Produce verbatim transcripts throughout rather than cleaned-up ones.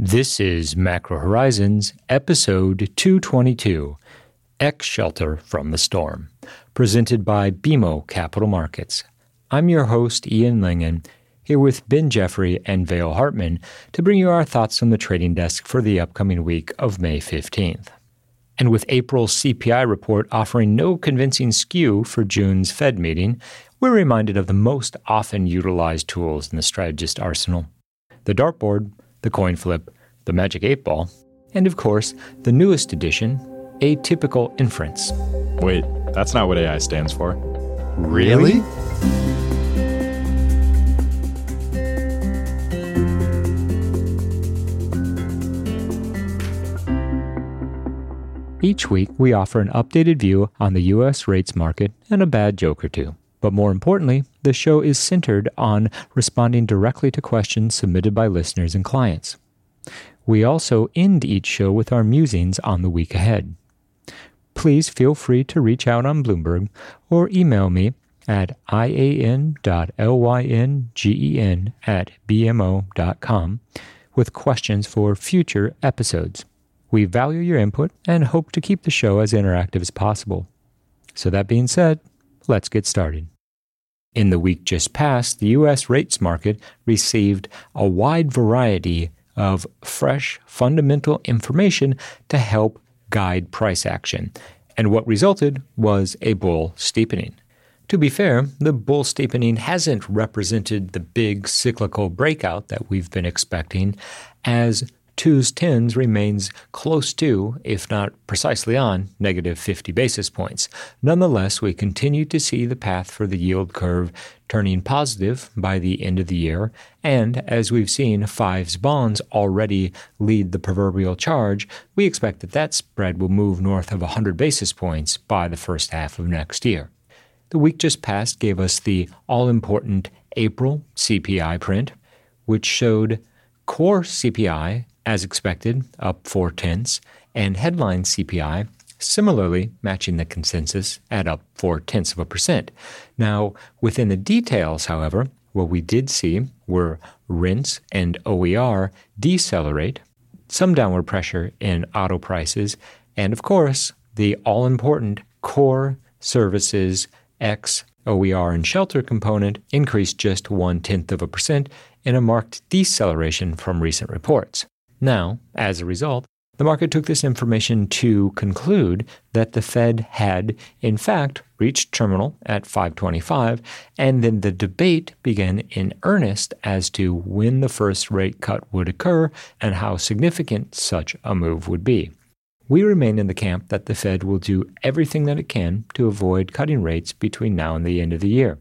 This is Macro Horizons, episode two twenty-two, X Shelter from the Storm, presented by B M O Capital Markets. I'm your host, Ian Lyngen, here with Ben Jeffrey and Vail Hartman to bring you our thoughts from the trading desk for the upcoming week of May fifteenth. And with April's C P I report offering no convincing skew for June's Fed meeting, we're reminded of the most often utilized tools in the strategist arsenal. The dartboard, the coin flip, the magic eight ball, and of course, the newest edition, Atypical Inference. Wait, that's not what A I stands for. Really? Each week, we offer an updated view on the U S rates market and a bad joke or two. But more importantly, the show is centered on responding directly to questions submitted by listeners and clients. We also end each show with our musings on the week ahead. Please feel free to reach out on Bloomberg or email me at ian.lyngen at bmo.com with questions for future episodes. We value your input and hope to keep the show as interactive as possible. So that being said, let's get started. In the week just past, the U S rates market received a wide variety of fresh fundamental information to help guide price action, and what resulted was a bull steepening. To be fair, the bull steepening hasn't represented the big cyclical breakout that we've been expecting, as twos tens remains close to, if not precisely on, negative fifty basis points. Nonetheless, we continue to see the path for the yield curve turning positive by the end of the year, and as we've seen fives bonds already lead the proverbial charge, we expect that that spread will move north of one hundred basis points by the first half of next year. The week just past gave us the all-important April C P I print, which showed core C P I as expected, up four tenths, and headline C P I, similarly matching the consensus at up four tenths of a percent. Now, within the details, however, what we did see were rents and O E R decelerate, some downward pressure in auto prices, and of course, the all-important core services X O E R and shelter component increased just one tenth of a percent in a marked deceleration from recent reports. Now, as a result, the market took this information to conclude that the Fed had, in fact, reached terminal at five twenty-five, and then the debate began in earnest as to when the first rate cut would occur and how significant such a move would be. We remain in the camp that the Fed will do everything that it can to avoid cutting rates between now and the end of the year.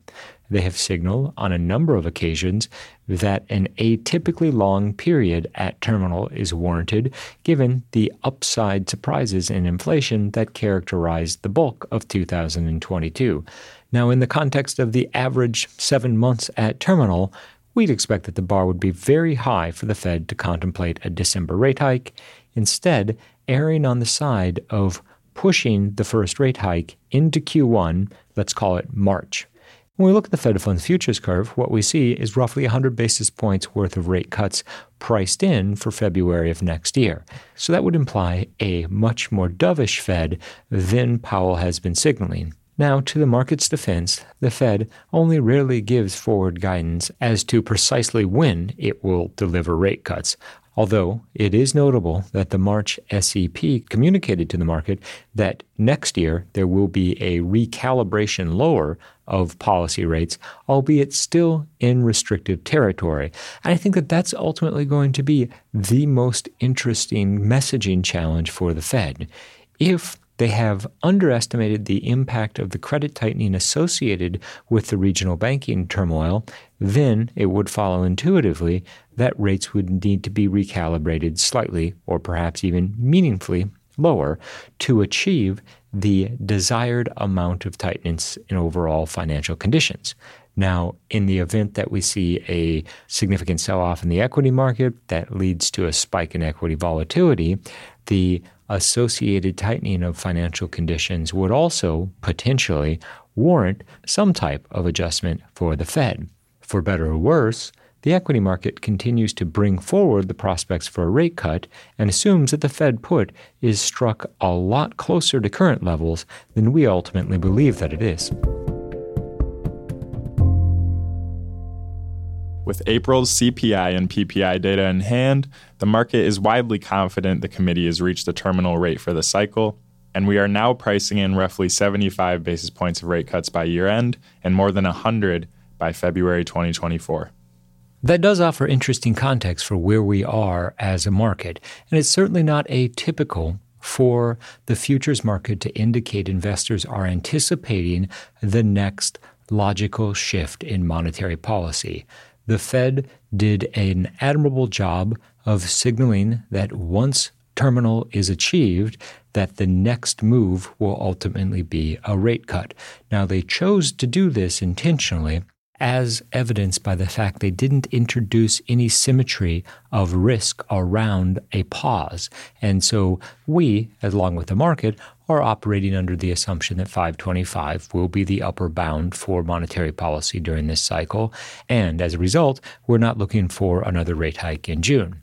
They have signaled on a number of occasions that an atypically long period at terminal is warranted, given the upside surprises in inflation that characterized the bulk of two thousand twenty-two. Now, in the context of the average seven months at terminal, we'd expect that the bar would be very high for the Fed to contemplate a December rate hike, instead erring on the side of pushing the first rate hike into Q one, let's call it March. When we look at the Fed Funds futures curve, what we see is roughly one hundred basis points worth of rate cuts priced in for February of next year. So that would imply a much more dovish Fed than Powell has been signaling. Now, to the market's defense, the Fed only rarely gives forward guidance as to precisely when it will deliver rate cuts. Although it is notable that the March S E P communicated to the market that next year there will be a recalibration lower of policy rates, albeit still in restrictive territory. And I think that that's ultimately going to be the most interesting messaging challenge for the Fed. If they have underestimated the impact of the credit tightening associated with the regional banking turmoil, then it would follow intuitively that rates would need to be recalibrated slightly or perhaps even meaningfully lower to achieve the desired amount of tightness in overall financial conditions. Now, in the event that we see a significant sell-off in the equity market that leads to a spike in equity volatility, the associated tightening of financial conditions would also potentially warrant some type of adjustment for the Fed. For better or worse, the equity market continues to bring forward the prospects for a rate cut and assumes that the Fed put is struck a lot closer to current levels than we ultimately believe that it is. With April's C P I and P P I data in hand, the market is widely confident the committee has reached the terminal rate for the cycle, and we are now pricing in roughly seventy-five basis points of rate cuts by year-end and more than one hundred by February twenty twenty-four. That does offer interesting context for where we are as a market, and it's certainly not atypical for the futures market to indicate investors are anticipating the next logical shift in monetary policy. The Fed did an admirable job of signaling that once terminal is achieved, that the next move will ultimately be a rate cut. Now, they chose to do this intentionally, as evidenced by the fact they didn't introduce any symmetry of risk around a pause. And so we, along with the market, are operating under the assumption that five twenty-five will be the upper bound for monetary policy during this cycle. And as a result, we're not looking for another rate hike in June.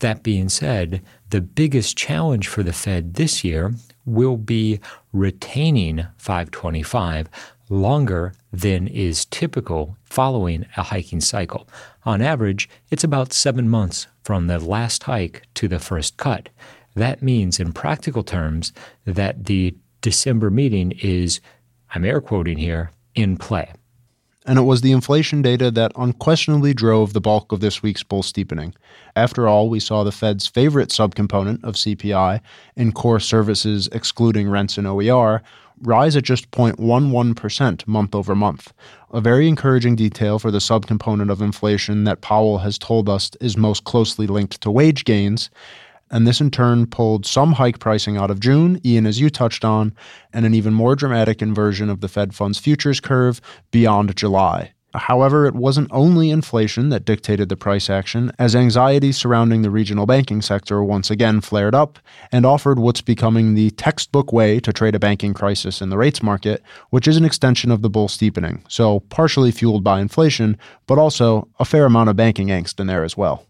That being said, the biggest challenge for the Fed this year will be retaining five twenty-five longer than is typical following a hiking cycle. On average, it's about seven months from the last hike to the first cut. That means, in practical terms, that the December meeting is, I'm air quoting here, in play. And it was the inflation data that unquestionably drove the bulk of this week's bull steepening. After all, we saw the Fed's favorite subcomponent of C P I in core services excluding rents and O E R rise at just zero point one one percent month over month, a very encouraging detail for the subcomponent of inflation that Powell has told us is most closely linked to wage gains. And this in turn pulled some hike pricing out of June, Ian, as you touched on, and an even more dramatic inversion of the Fed funds futures curve beyond July. However, it wasn't only inflation that dictated the price action, as anxiety surrounding the regional banking sector once again flared up and offered what's becoming the textbook way to trade a banking crisis in the rates market, which is an extension of the bull steepening, so partially fueled by inflation, but also a fair amount of banking angst in there as well.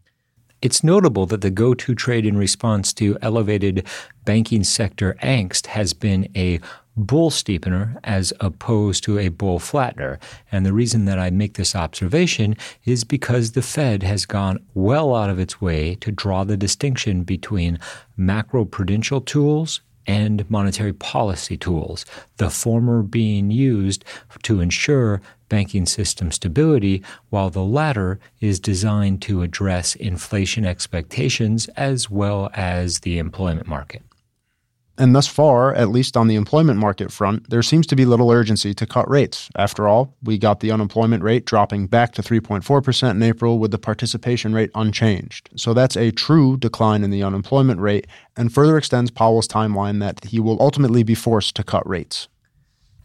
It's notable that the go-to trade in response to elevated banking sector angst has been a bull steepener as opposed to a bull flattener. And the reason that I make this observation is because the Fed has gone well out of its way to draw the distinction between macroprudential tools and monetary policy tools, the former being used to ensure banking system stability, while the latter is designed to address inflation expectations as well as the employment market. And thus far, at least on the employment market front, there seems to be little urgency to cut rates. After all, we got the unemployment rate dropping back to three point four percent in April with the participation rate unchanged. So that's a true decline in the unemployment rate and further extends Powell's timeline that he will ultimately be forced to cut rates.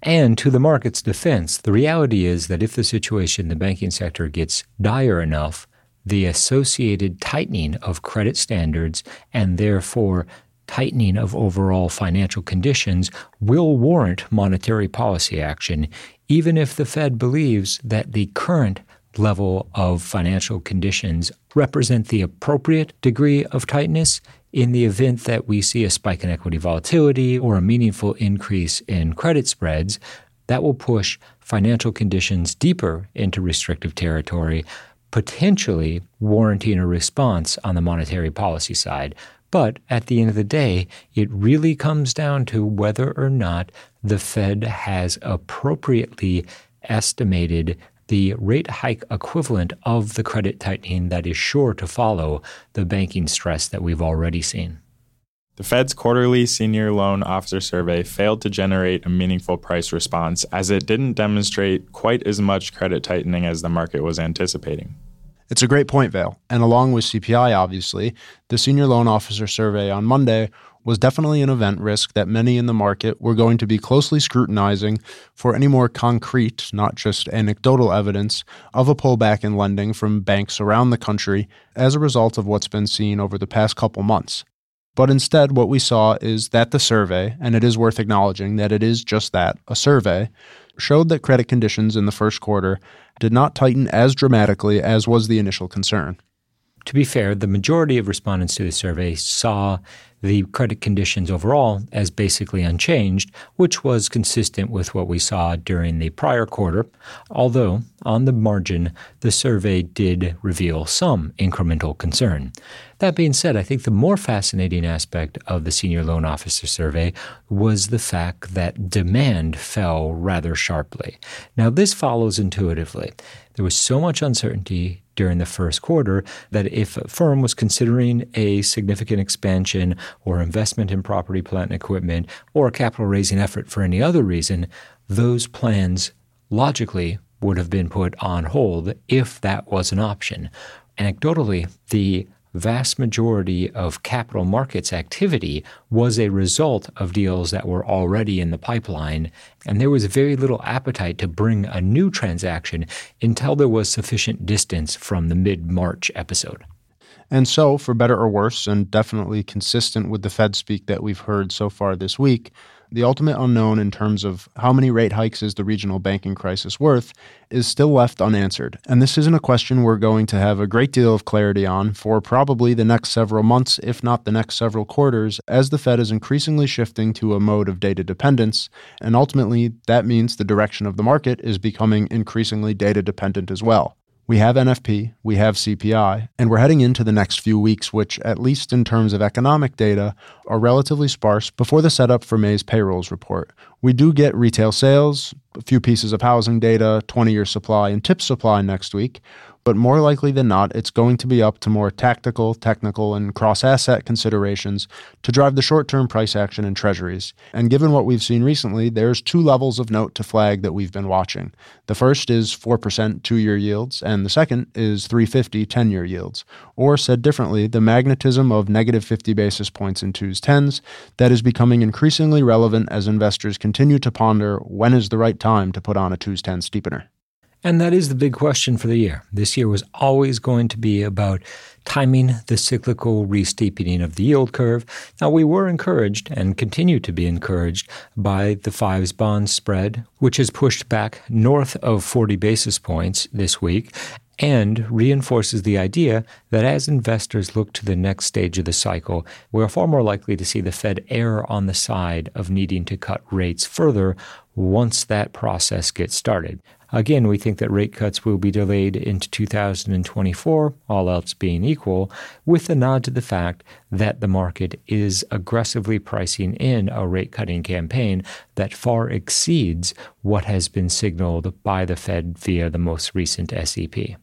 And to the market's defense, the reality is that if the situation in the banking sector gets dire enough, the associated tightening of credit standards and therefore tightening of overall financial conditions will warrant monetary policy action, even if the Fed believes that the current level of financial conditions represent the appropriate degree of tightness in the event that we see a spike in equity volatility or a meaningful increase in credit spreads. That will push financial conditions deeper into restrictive territory, potentially warranting a response on the monetary policy side. But at the end of the day, it really comes down to whether or not the Fed has appropriately estimated the rate hike equivalent of the credit tightening that is sure to follow the banking stress that we've already seen. The Fed's quarterly senior loan officer survey failed to generate a meaningful price response as it didn't demonstrate quite as much credit tightening as the market was anticipating. It's a great point, Vail. And along with C P I, obviously, the Senior Loan Officer Survey on Monday was definitely an event risk that many in the market were going to be closely scrutinizing for any more concrete, not just anecdotal evidence, of a pullback in lending from banks around the country as a result of what's been seen over the past couple months. But instead, what we saw is that the survey, and it is worth acknowledging that it is just that, a survey, showed that credit conditions in the first quarter did not tighten as dramatically as was the initial concern. To be fair, the majority of respondents to the survey saw the credit conditions overall as basically unchanged, which was consistent with what we saw during the prior quarter, although on the margin, the survey did reveal some incremental concern. That being said, I think the more fascinating aspect of the Senior Loan Officer survey was the fact that demand fell rather sharply. Now, this follows intuitively. There was so much uncertainty during the first quarter that if a firm was considering a significant expansion or investment in property, plant, and equipment, or a capital raising effort for any other reason, those plans logically would have been put on hold if that was an option. Anecdotally, the vast majority of capital markets activity was a result of deals that were already in the pipeline, and there was very little appetite to bring a new transaction until there was sufficient distance from the mid-March episode. And so, for better or worse, and definitely consistent with the Fed speak that we've heard so far this week, the ultimate unknown in terms of how many rate hikes is the regional banking crisis worth is still left unanswered. And this isn't a question we're going to have a great deal of clarity on for probably the next several months, if not the next several quarters, as the Fed is increasingly shifting to a mode of data dependence. And ultimately, that means the direction of the market is becoming increasingly data dependent as well. We have N F P, we have C P I, and we're heading into the next few weeks, which, at least in terms of economic data, are relatively sparse before the setup for May's payrolls report. We do get retail sales, a few pieces of housing data, twenty-year supply, and tip supply next week, but more likely than not, it's going to be up to more tactical, technical, and cross-asset considerations to drive the short-term price action in treasuries. And given what we've seen recently, there's two levels of note to flag that we've been watching. The first is four percent two-year yields, and the second is three fifty ten-year yields. Or said differently, the magnetism of negative fifty basis points in twos, tens that is becoming increasingly relevant as investors continue to ponder when is the right time to put on a twos, ten steepener. And that is the big question for the year. This year was always going to be about timing the cyclical re-steepening of the yield curve. Now, we were encouraged and continue to be encouraged by the fives bond spread, which has pushed back north of forty basis points this week and reinforces the idea that as investors look to the next stage of the cycle, we're far more likely to see the Fed err on the side of needing to cut rates further once that process gets started. Again, we think that rate cuts will be delayed into two thousand twenty-four, all else being equal, with a nod to the fact that the market is aggressively pricing in a rate-cutting campaign that far exceeds what has been signaled by the Fed via the most recent S E P.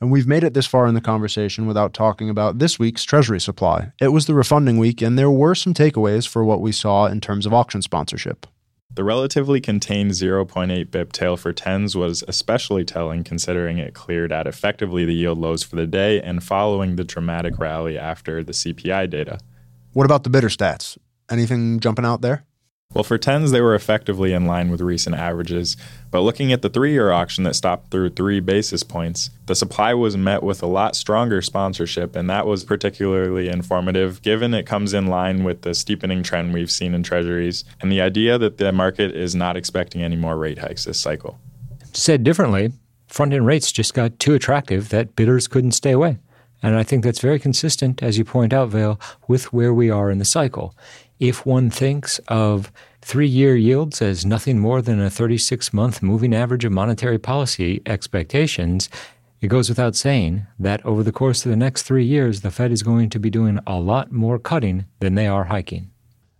And we've made it this far in the conversation without talking about this week's Treasury supply. It was the refunding week, and there were some takeaways for what we saw in terms of auction sponsorship. The relatively contained zero point eight bip tail for tens was especially telling considering it cleared at effectively the yield lows for the day and following the dramatic rally after the C P I data. What about the bidder stats? Anything jumping out there? Well, for tens, they were effectively in line with recent averages, but looking at the three-year auction that stopped through three basis points, the supply was met with a lot stronger sponsorship, and that was particularly informative given it comes in line with the steepening trend we've seen in treasuries and the idea that the market is not expecting any more rate hikes this cycle. Said differently, front-end rates just got too attractive that bidders couldn't stay away. And I think that's very consistent, as you point out, Vail, with where we are in the cycle. If one thinks of three-year yields as nothing more than a thirty-six month moving average of monetary policy expectations, it goes without saying that over the course of the next three years, the Fed is going to be doing a lot more cutting than they are hiking.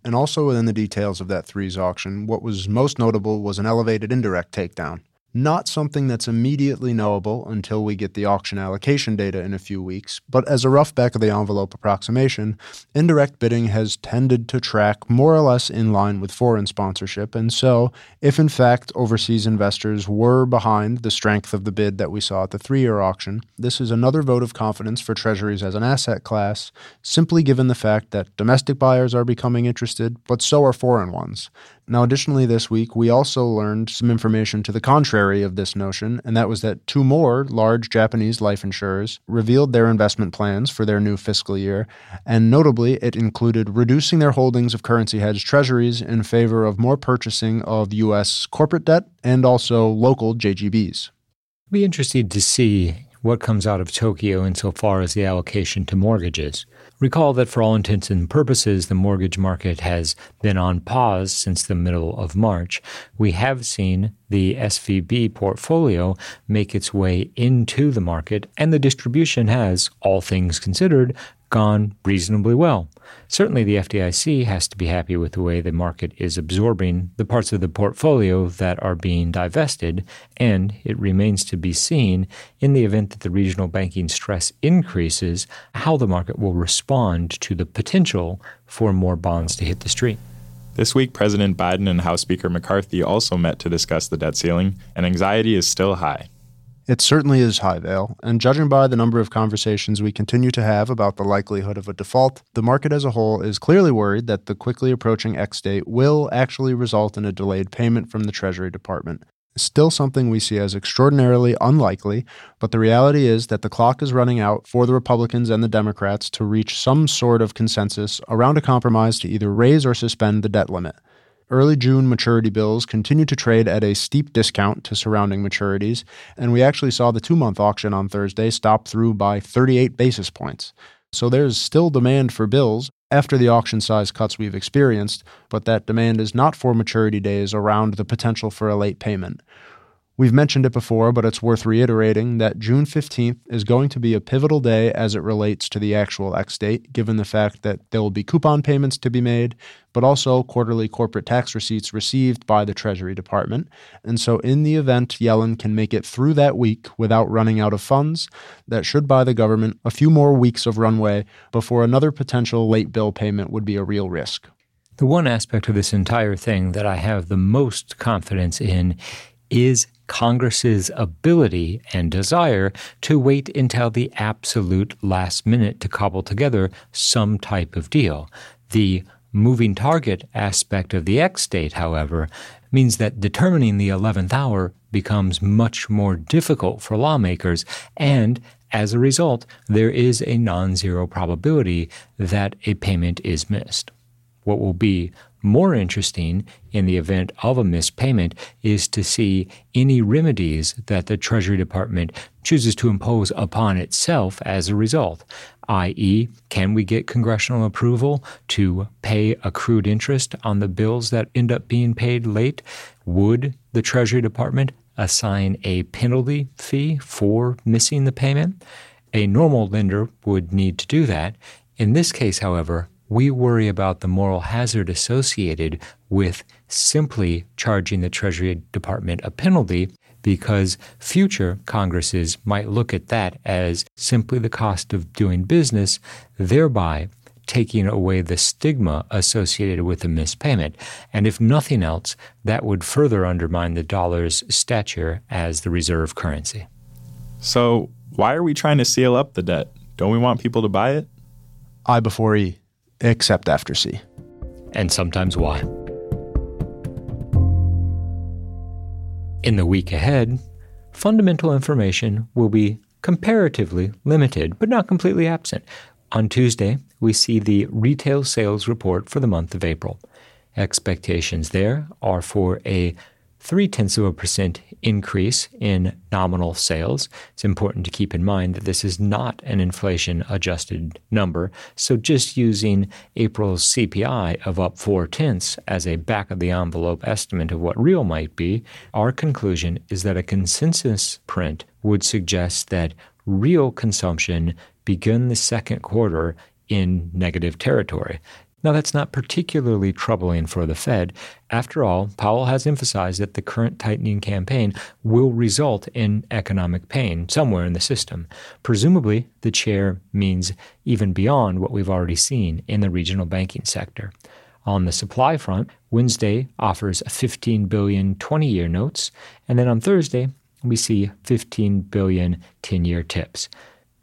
And also within the details of that threes auction, what was most notable was an elevated indirect takedown. Not something that's immediately knowable until we get the auction allocation data in a few weeks, but as a rough back-of-the-envelope approximation, indirect bidding has tended to track more or less in line with foreign sponsorship, and so if in fact overseas investors were behind the strength of the bid that we saw at the three-year auction, this is another vote of confidence for treasuries as an asset class, simply given the fact that domestic buyers are becoming interested, but so are foreign ones. Now, additionally, this week, we also learned some information to the contrary of this notion, and that was that two more large Japanese life insurers revealed their investment plans for their new fiscal year, and notably, it included reducing their holdings of currency hedge treasuries in favor of more purchasing of U S corporate debt and also local J G Bs. Be interested to see what comes out of Tokyo insofar as the allocation to mortgages. Recall that for all intents and purposes, the mortgage market has been on pause since the middle of March. We have seen the S V B portfolio make its way into the market, and the distribution has, all things considered, gone reasonably well. Certainly the F D I C has to be happy with the way the market is absorbing the parts of the portfolio that are being divested, and it remains to be seen, in the event that the regional banking stress increases, how the market will respond to the potential for more bonds to hit the street. This week, President Biden and House Speaker McCarthy also met to discuss the debt ceiling, and anxiety is still high. It certainly is high, Vail, and judging by the number of conversations we continue to have about the likelihood of a default, the market as a whole is clearly worried that the quickly approaching X-date will actually result in a delayed payment from the Treasury Department. Still something we see as extraordinarily unlikely, but the reality is that the clock is running out for the Republicans and the Democrats to reach some sort of consensus around a compromise to either raise or suspend the debt limit. Early June maturity bills continue to trade at a steep discount to surrounding maturities, and we actually saw the two-month auction on Thursday stop through by thirty-eight basis points. So there's still demand for bills after the auction size cuts we've experienced, but that demand is not for maturity days around the potential for a late payment. We've mentioned it before, but it's worth reiterating that June fifteenth is going to be a pivotal day as it relates to the actual ex-date, given the fact that there will be coupon payments to be made, but also quarterly corporate tax receipts received by the Treasury Department. And so in the event Yellen can make it through that week without running out of funds, that should buy the government a few more weeks of runway before another potential late bill payment would be a real risk. The one aspect of this entire thing that I have the most confidence in is Congress's ability and desire to wait until the absolute last minute to cobble together some type of deal. The moving target aspect of the X date, however, means that determining the eleventh hour becomes much more difficult for lawmakers, and as a result, there is a non-zero probability that a payment is missed. What will be more interesting in the event of a missed payment is to see any remedies that the Treasury Department chooses to impose upon itself as a result, that is, can we get congressional approval to pay accrued interest on the bills that end up being paid late? Would the Treasury Department assign a penalty fee for missing the payment? A normal lender would need to do that. In this case, however, we worry about the moral hazard associated with simply charging the Treasury Department a penalty, because future Congresses might look at that as simply the cost of doing business, thereby taking away the stigma associated with a missed payment. And if nothing else, that would further undermine the dollar's stature as the reserve currency. So why are we trying to seal up the debt? Don't we want people to buy it? I before E. Except after C. And sometimes why. In the week ahead, fundamental information will be comparatively limited, but not completely absent. On Tuesday, we see the retail sales report for the month of April. Expectations there are for a three-tenths of a percent increase in nominal sales. It's important to keep in mind that this is not an inflation-adjusted number, so just using April's C P I of up four-tenths as a back-of-the-envelope estimate of what real might be, our conclusion is that a consensus print would suggest that real consumption began the second quarter in negative territory. Now, that's not particularly troubling for the Fed. After all, Powell has emphasized that the current tightening campaign will result in economic pain somewhere in the system. Presumably, the chair means even beyond what we've already seen in the regional banking sector. On the supply front, Wednesday offers fifteen billion twenty-year notes, and then on Thursday, we see fifteen billion ten-year tips.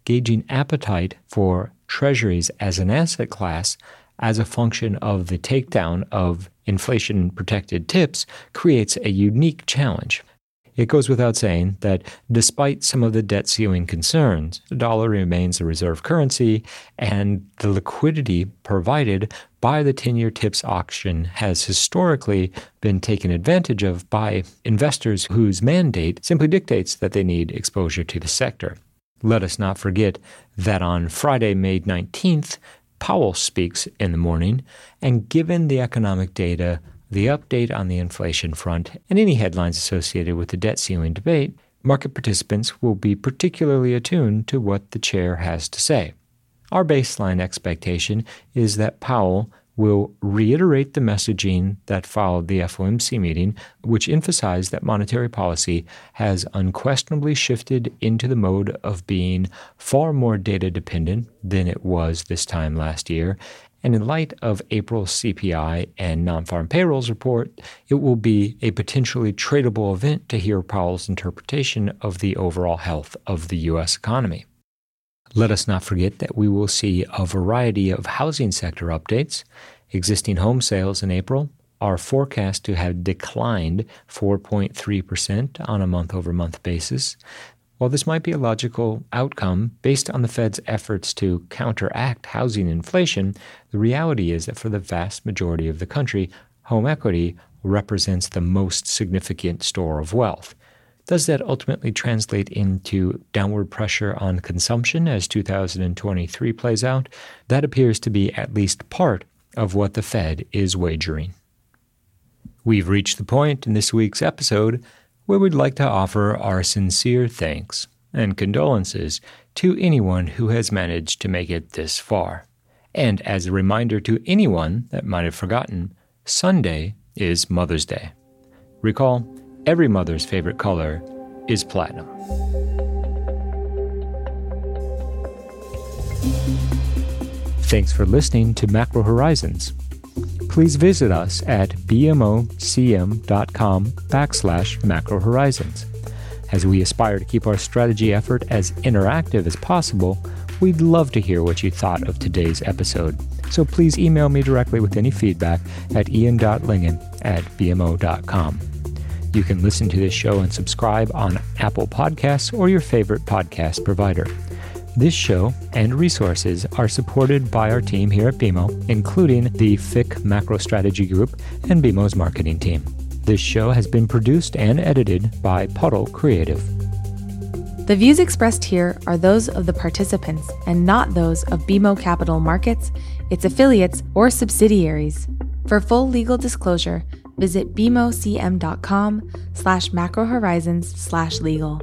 Gauging appetite for treasuries as an asset class as a function of the takedown of inflation-protected tips creates a unique challenge. It goes without saying that despite some of the debt ceiling concerns, the dollar remains a reserve currency, and the liquidity provided by the ten-year tips auction has historically been taken advantage of by investors whose mandate simply dictates that they need exposure to the sector. Let us not forget that on Friday, May nineteenth, Powell speaks in the morning, and given the economic data, the update on the inflation front, and any headlines associated with the debt ceiling debate, market participants will be particularly attuned to what the chair has to say. Our baseline expectation is that Powell will reiterate the messaging that followed the F O M C meeting, which emphasized that monetary policy has unquestionably shifted into the mode of being far more data-dependent than it was this time last year. And in light of April's C P I and non-farm payrolls report, it will be a potentially tradable event to hear Powell's interpretation of the overall health of the U S economy. Let us not forget that we will see a variety of housing sector updates. Existing home sales in April are forecast to have declined four point three percent on a month-over-month basis. While this might be a logical outcome based on the Fed's efforts to counteract housing inflation, the reality is that for the vast majority of the country, home equity represents the most significant store of wealth. Does that ultimately translate into downward pressure on consumption as two thousand twenty-three plays out? That appears to be at least part of what the Fed is wagering. We've reached the point in this week's episode where we'd like to offer our sincere thanks and condolences to anyone who has managed to make it this far. And as a reminder to anyone that might have forgotten, Sunday is Mother's Day. Recall, every mother's favorite color is platinum. Thanks for listening to Macro Horizons. Please visit us at bmocm.com backslash macrohorizons. As we aspire to keep our strategy effort as interactive as possible, we'd love to hear what you thought of today's episode. So please email me directly with any feedback at ian.lyngen at bmo.com. You can listen to this show and subscribe on Apple Podcasts or your favorite podcast provider. This show and resources are supported by our team here at B M O, including the F I C Macro Strategy Group and B M O's marketing team. This show has been produced and edited by Puddle Creative. The views expressed here are those of the participants and not those of B M O Capital Markets, its affiliates, or subsidiaries. For full legal disclosure, visit bmocm.com slash macrohorizons slash legal.